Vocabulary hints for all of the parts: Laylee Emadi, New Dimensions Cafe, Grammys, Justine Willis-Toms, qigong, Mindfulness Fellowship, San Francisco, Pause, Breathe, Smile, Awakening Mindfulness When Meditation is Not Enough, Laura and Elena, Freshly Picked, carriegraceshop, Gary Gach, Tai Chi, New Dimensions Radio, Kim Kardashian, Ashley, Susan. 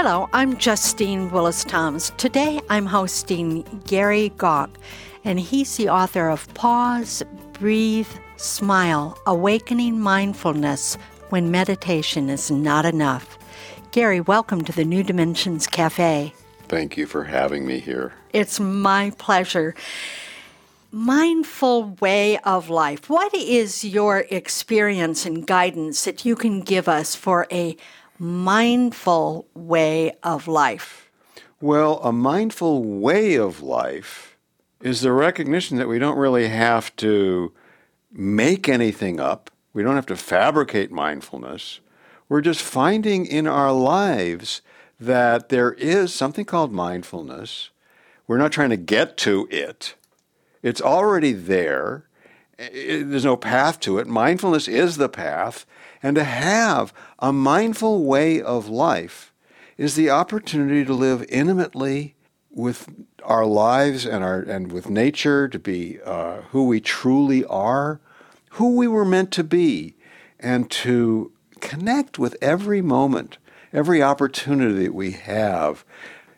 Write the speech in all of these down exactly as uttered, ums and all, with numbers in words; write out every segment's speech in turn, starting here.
Hello, I'm Justine Willis-Toms. Today I'm hosting Gary Gach, and he's the author of Pause, Breathe, Smile, Awakening Mindfulness When Meditation is Not Enough. Gary, welcome to the New Dimensions Cafe. Thank you for having me here. It's my pleasure. Mindful way of life. What is your experience and guidance that you can give us for a mindful way of life? Well, a mindful way of life is the recognition that we don't really have to make anything up. We don't have to fabricate mindfulness. We're just finding in our lives that there is something called mindfulness. We're not trying to get to it. It's already there. There's no path to it. Mindfulness is the path. And to have a mindful way of life is the opportunity to live intimately with our lives and our and with nature, to be uh, who we truly are, who we were meant to be, and to connect with every moment, every opportunity that we have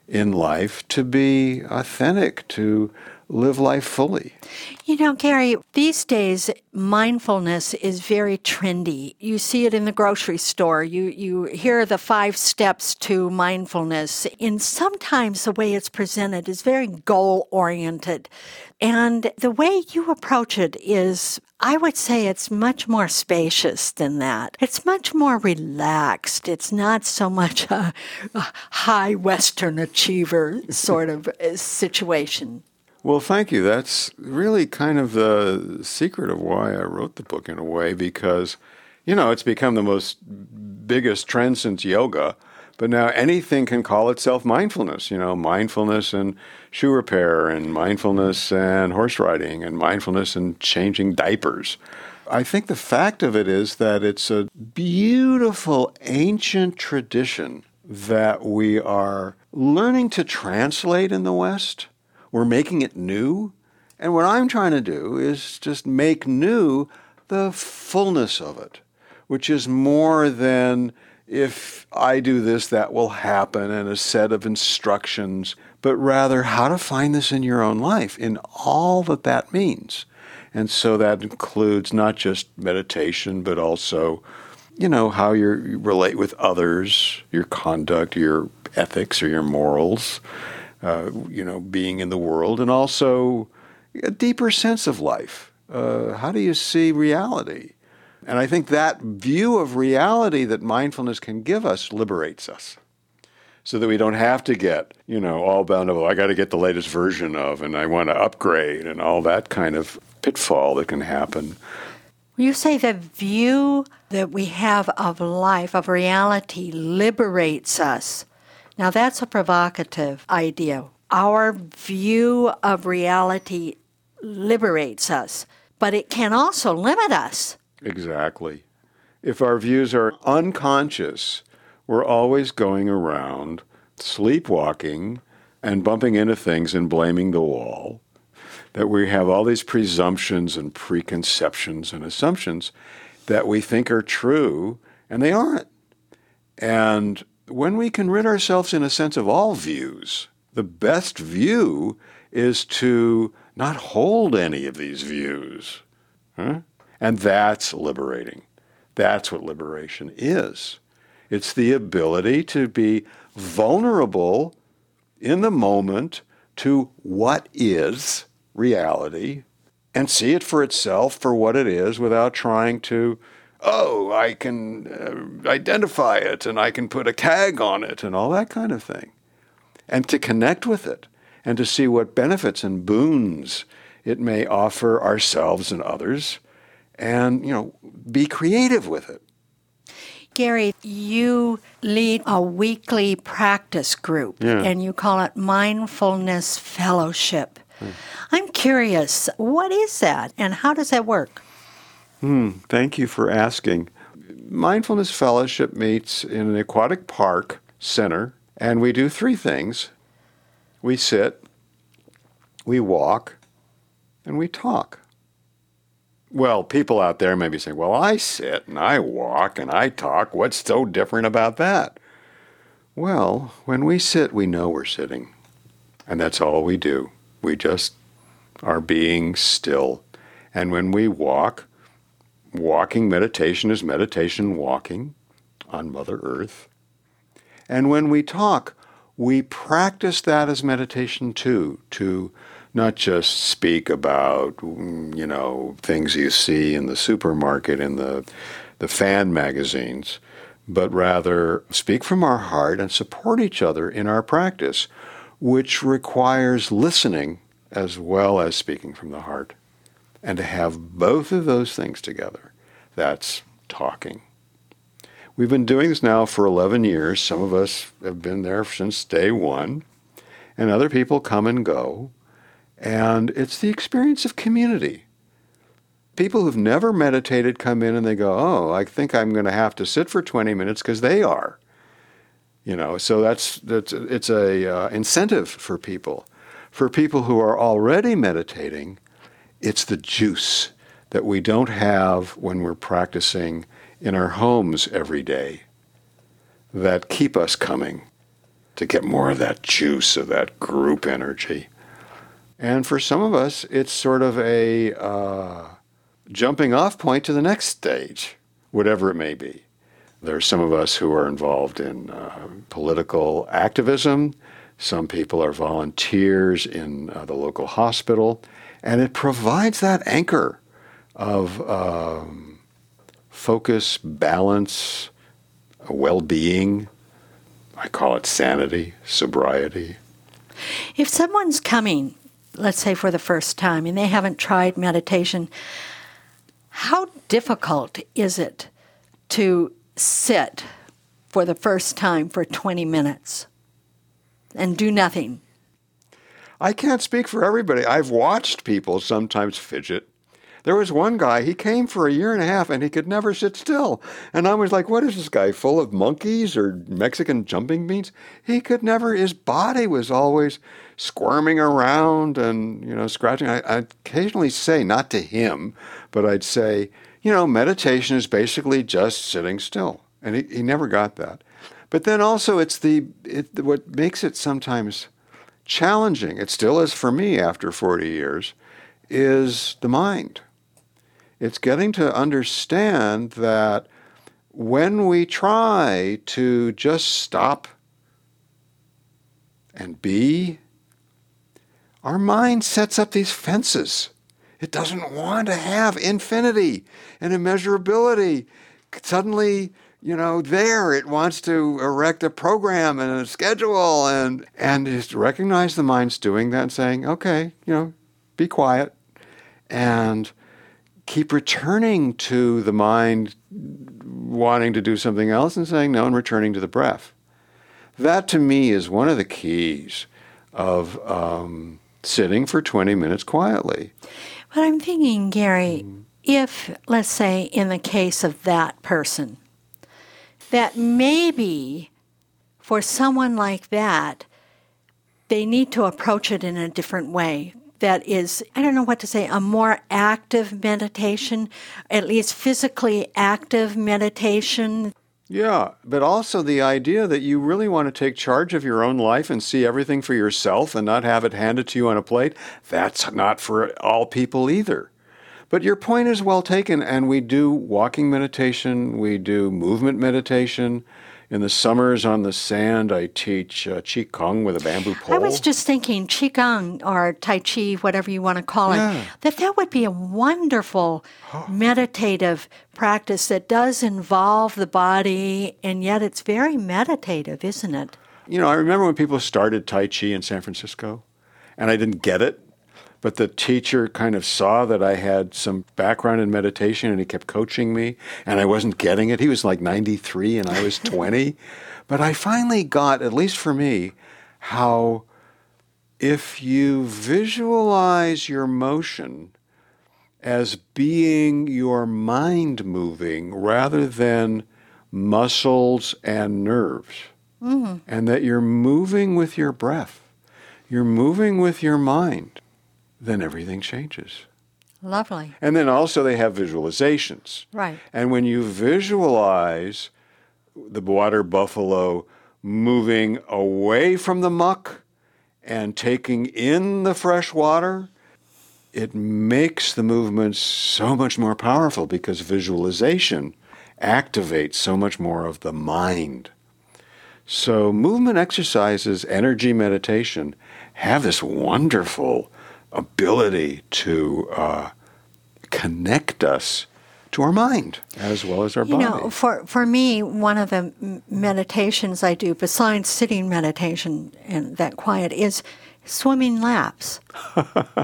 in life to be authentic, to live life fully. You know, Gary, these days, mindfulness is very trendy. You see it in the grocery store. You you hear the five steps to mindfulness. And sometimes the way it's presented is very goal-oriented. And the way you approach it is, I would say it's much more spacious than that. It's much more relaxed. It's not so much a, a high Western achiever sort of situation. Well, thank you. That's really kind of the secret of why I wrote the book in a way, because, you know, it's become the most biggest trend since yoga, but now anything can call itself mindfulness, you know, mindfulness and shoe repair and mindfulness and horse riding and mindfulness and changing diapers. I think the fact of it is that it's a beautiful ancient tradition that we are learning to translate in the West. We're making it new, and what I'm trying to do is just make new the fullness of it, which is more than if I do this, that will happen, and a set of instructions, but rather how to find this in your own life, in all that that means. And so that includes not just meditation, but also, you know, how you relate with others, your conduct, your ethics, or your morals. Uh, you know, being in the world, and also a deeper sense of life. Uh, how do you see reality? And I think that view of reality that mindfulness can give us liberates us, so that we don't have to get, you know, all bound up, oh, I got to get the latest version of, and I want to upgrade, and all that kind of pitfall that can happen. You say the view that we have of life, of reality, liberates us. Now, that's a provocative idea. Our view of reality liberates us, but it can also limit us. Exactly. If our views are unconscious, we're always going around sleepwalking and bumping into things and blaming the wall, that we have all these presumptions and preconceptions and assumptions that we think are true, and they aren't. And when we can rid ourselves, in a sense, of all views, the best view is to not hold any of these views. Huh? And that's liberating. That's what liberation is. It's the ability to be vulnerable in the moment to what is reality and see it for itself, for what it is, without trying to, oh, I can uh, identify it, and I can put a tag on it, and all that kind of thing. And to connect with it, and to see what benefits and boons it may offer ourselves and others, and, you know, be creative with it. Gary, you lead a weekly practice group, yeah. and you call it Mindfulness Fellowship. Hmm. I'm curious, what is that, and how does that work? Hmm, thank you for asking. Mindfulness Fellowship meets in an aquatic park center, and we do three things. We sit, we walk, and we talk. Well, people out there may be saying, well, I sit and I walk and I talk. What's so different about that? Well, when we sit, we know we're sitting. And that's all we do. We just are being still. And when we walk, walking meditation is meditation walking on Mother Earth. And when we talk, we practice that as meditation too, to not just speak about, you know, things you see in the supermarket, in the the fan magazines, but rather speak from our heart and support each other in our practice, which requires listening as well as speaking from the heart. And to have both of those things together, that's talking. We've been doing this now for eleven years. Some of us have been there since day one, and other people come and go. And it's the experience of community. People who've never meditated come in and they go, oh, I think I'm going to have to sit for twenty minutes because they are. You know, so that's, that's it's an uh, incentive for people. For people who are already meditating, it's the juice that we don't have when we're practicing in our homes every day that keep us coming to get more of that juice, of that group energy. And for some of us, it's sort of a uh, jumping off point to the next stage, whatever it may be. There are some of us who are involved in uh, political activism. Some people are volunteers in uh, the local hospital. And it provides that anchor of um, focus, balance, well-being. I call it sanity, sobriety. If someone's coming, let's say for the first time, and they haven't tried meditation, how difficult is it to sit for the first time for twenty minutes and do nothing? I can't speak for everybody. I've watched people sometimes fidget. There was one guy, he came for a year and a half, and he could never sit still. And I was like, what is this guy, full of monkeys or Mexican jumping beans? He could never, his body was always squirming around and, you know, scratching. I I'd occasionally say, not to him, but I'd say, you know, meditation is basically just sitting still. And he, he never got that. But then also it's the it, what makes it sometimes challenging, it still is for me after forty years, is the mind. It's getting to understand that when we try to just stop and be, our mind sets up these fences. It doesn't want to have infinity and immeasurability. Suddenly, you know, there it wants to erect a program and a schedule and, and just recognize the mind's doing that and saying, okay, you know, be quiet and keep returning to the mind wanting to do something else and saying no and returning to the breath. That to me is one of the keys of um, sitting for twenty minutes quietly. But I'm thinking, Gary, mm-hmm. if, let's say, in the case of that person, that maybe for someone like that, they need to approach it in a different way. That is, I don't know what to say, a more active meditation, at least physically active meditation. Yeah, but also the idea that you really want to take charge of your own life and see everything for yourself and not have it handed to you on a plate, that's not for all people either. But your point is well taken, and we do walking meditation, we do movement meditation. In the summers on the sand, I teach uh, qigong with a bamboo pole. I was just thinking qigong or Tai Chi, whatever you want to call it, yeah. that that would be a wonderful oh. meditative practice that does involve the body, and yet it's very meditative, isn't it? You know, I remember when people started Tai Chi in San Francisco, and I didn't get it. But the teacher kind of saw that I had some background in meditation, and he kept coaching me, and I wasn't getting it. He was like ninety-three, and I was twenty. But I finally got, at least for me, how if you visualize your motion as being your mind moving rather than muscles and nerves, mm-hmm. and that you're moving with your breath, you're moving with your mind, then everything changes. Lovely. And then also they have visualizations. Right. And when you visualize the water buffalo moving away from the muck and taking in the fresh water, it makes the movement so much more powerful because visualization activates so much more of the mind. So movement exercises, energy meditation, have this wonderful ability to uh, connect us to our mind as well as our you body. You know, for, for me, one of the meditations I do, besides sitting meditation and that quiet, is swimming laps.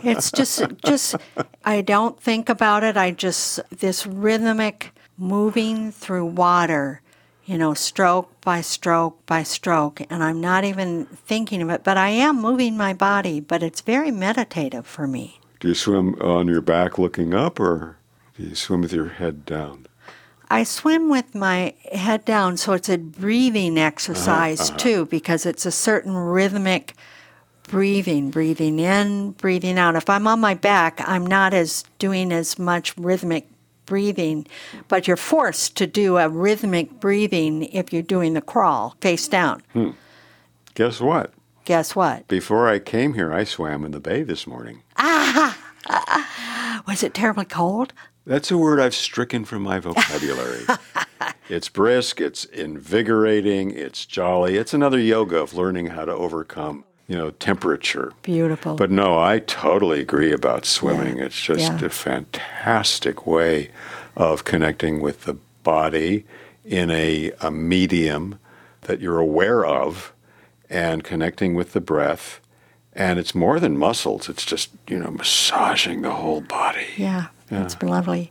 It's just, just I don't think about it. I just, this rhythmic moving through water, you know, stroke by stroke by stroke, and I'm not even thinking of it, but I am moving my body, but it's very meditative for me. Do you swim on your back looking up, or do you swim with your head down? I swim with my head down, so it's a breathing exercise, uh-huh, uh-huh. too, because it's a certain rhythmic breathing, breathing in, breathing out. If I'm on my back, I'm not as doing as much rhythmic breathing, but you're forced to do a rhythmic breathing if you're doing the crawl, face down. Hmm. Guess what? Guess what? Before I came here, I swam in the bay this morning. Ah! ah was it terribly cold? That's a word I've stricken from my vocabulary. It's brisk, it's invigorating, it's jolly. It's another yoga of learning how to overcome, you know, temperature. Beautiful. But no, I totally agree about swimming. Yeah. It's just yeah. a fantastic way of connecting with the body in a, a medium that you're aware of and connecting with the breath. And it's more than muscles. It's just, you know, massaging the whole body. Yeah. Yeah. It's been lovely.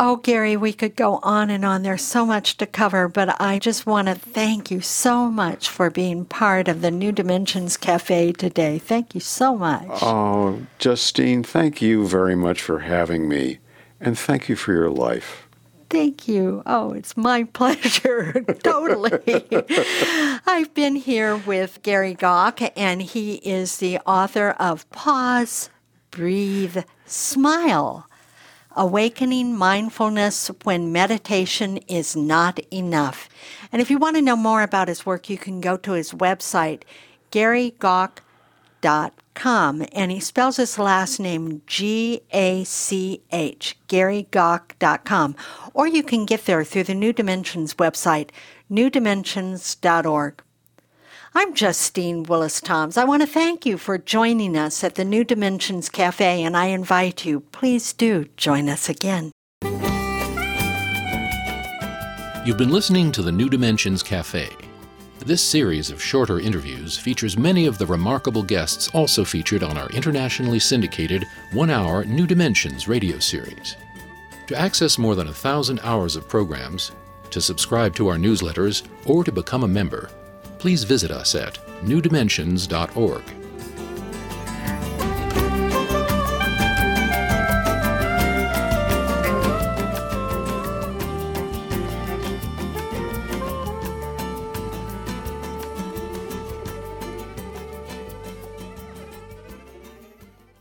Oh, Gary, we could go on and on. There's so much to cover, but I just want to thank you so much for being part of the New Dimensions Cafe today. Thank you so much. Oh, Justine, thank you very much for having me, and thank you for your life. Thank you. Oh, it's my pleasure. Totally. I've been here with Gary Gach, and he is the author of Pause, Breathe, Smile. Awakening Mindfulness When Meditation is Not Enough. And if you want to know more about his work, you can go to his website, gary gach dot com. And he spells his last name G A C H, gary gach dot com. Or you can get there through the New Dimensions website, new dimensions dot org. I'm Justine Willis-Toms. I want to thank you for joining us at the New Dimensions Cafe, and I invite you, please do join us again. You've been listening to the New Dimensions Cafe. This series of shorter interviews features many of the remarkable guests also featured on our internationally syndicated one-hour New Dimensions radio series. To access more than a thousand hours of programs, to subscribe to our newsletters, or to become a member, please visit us at new dimensions dot org.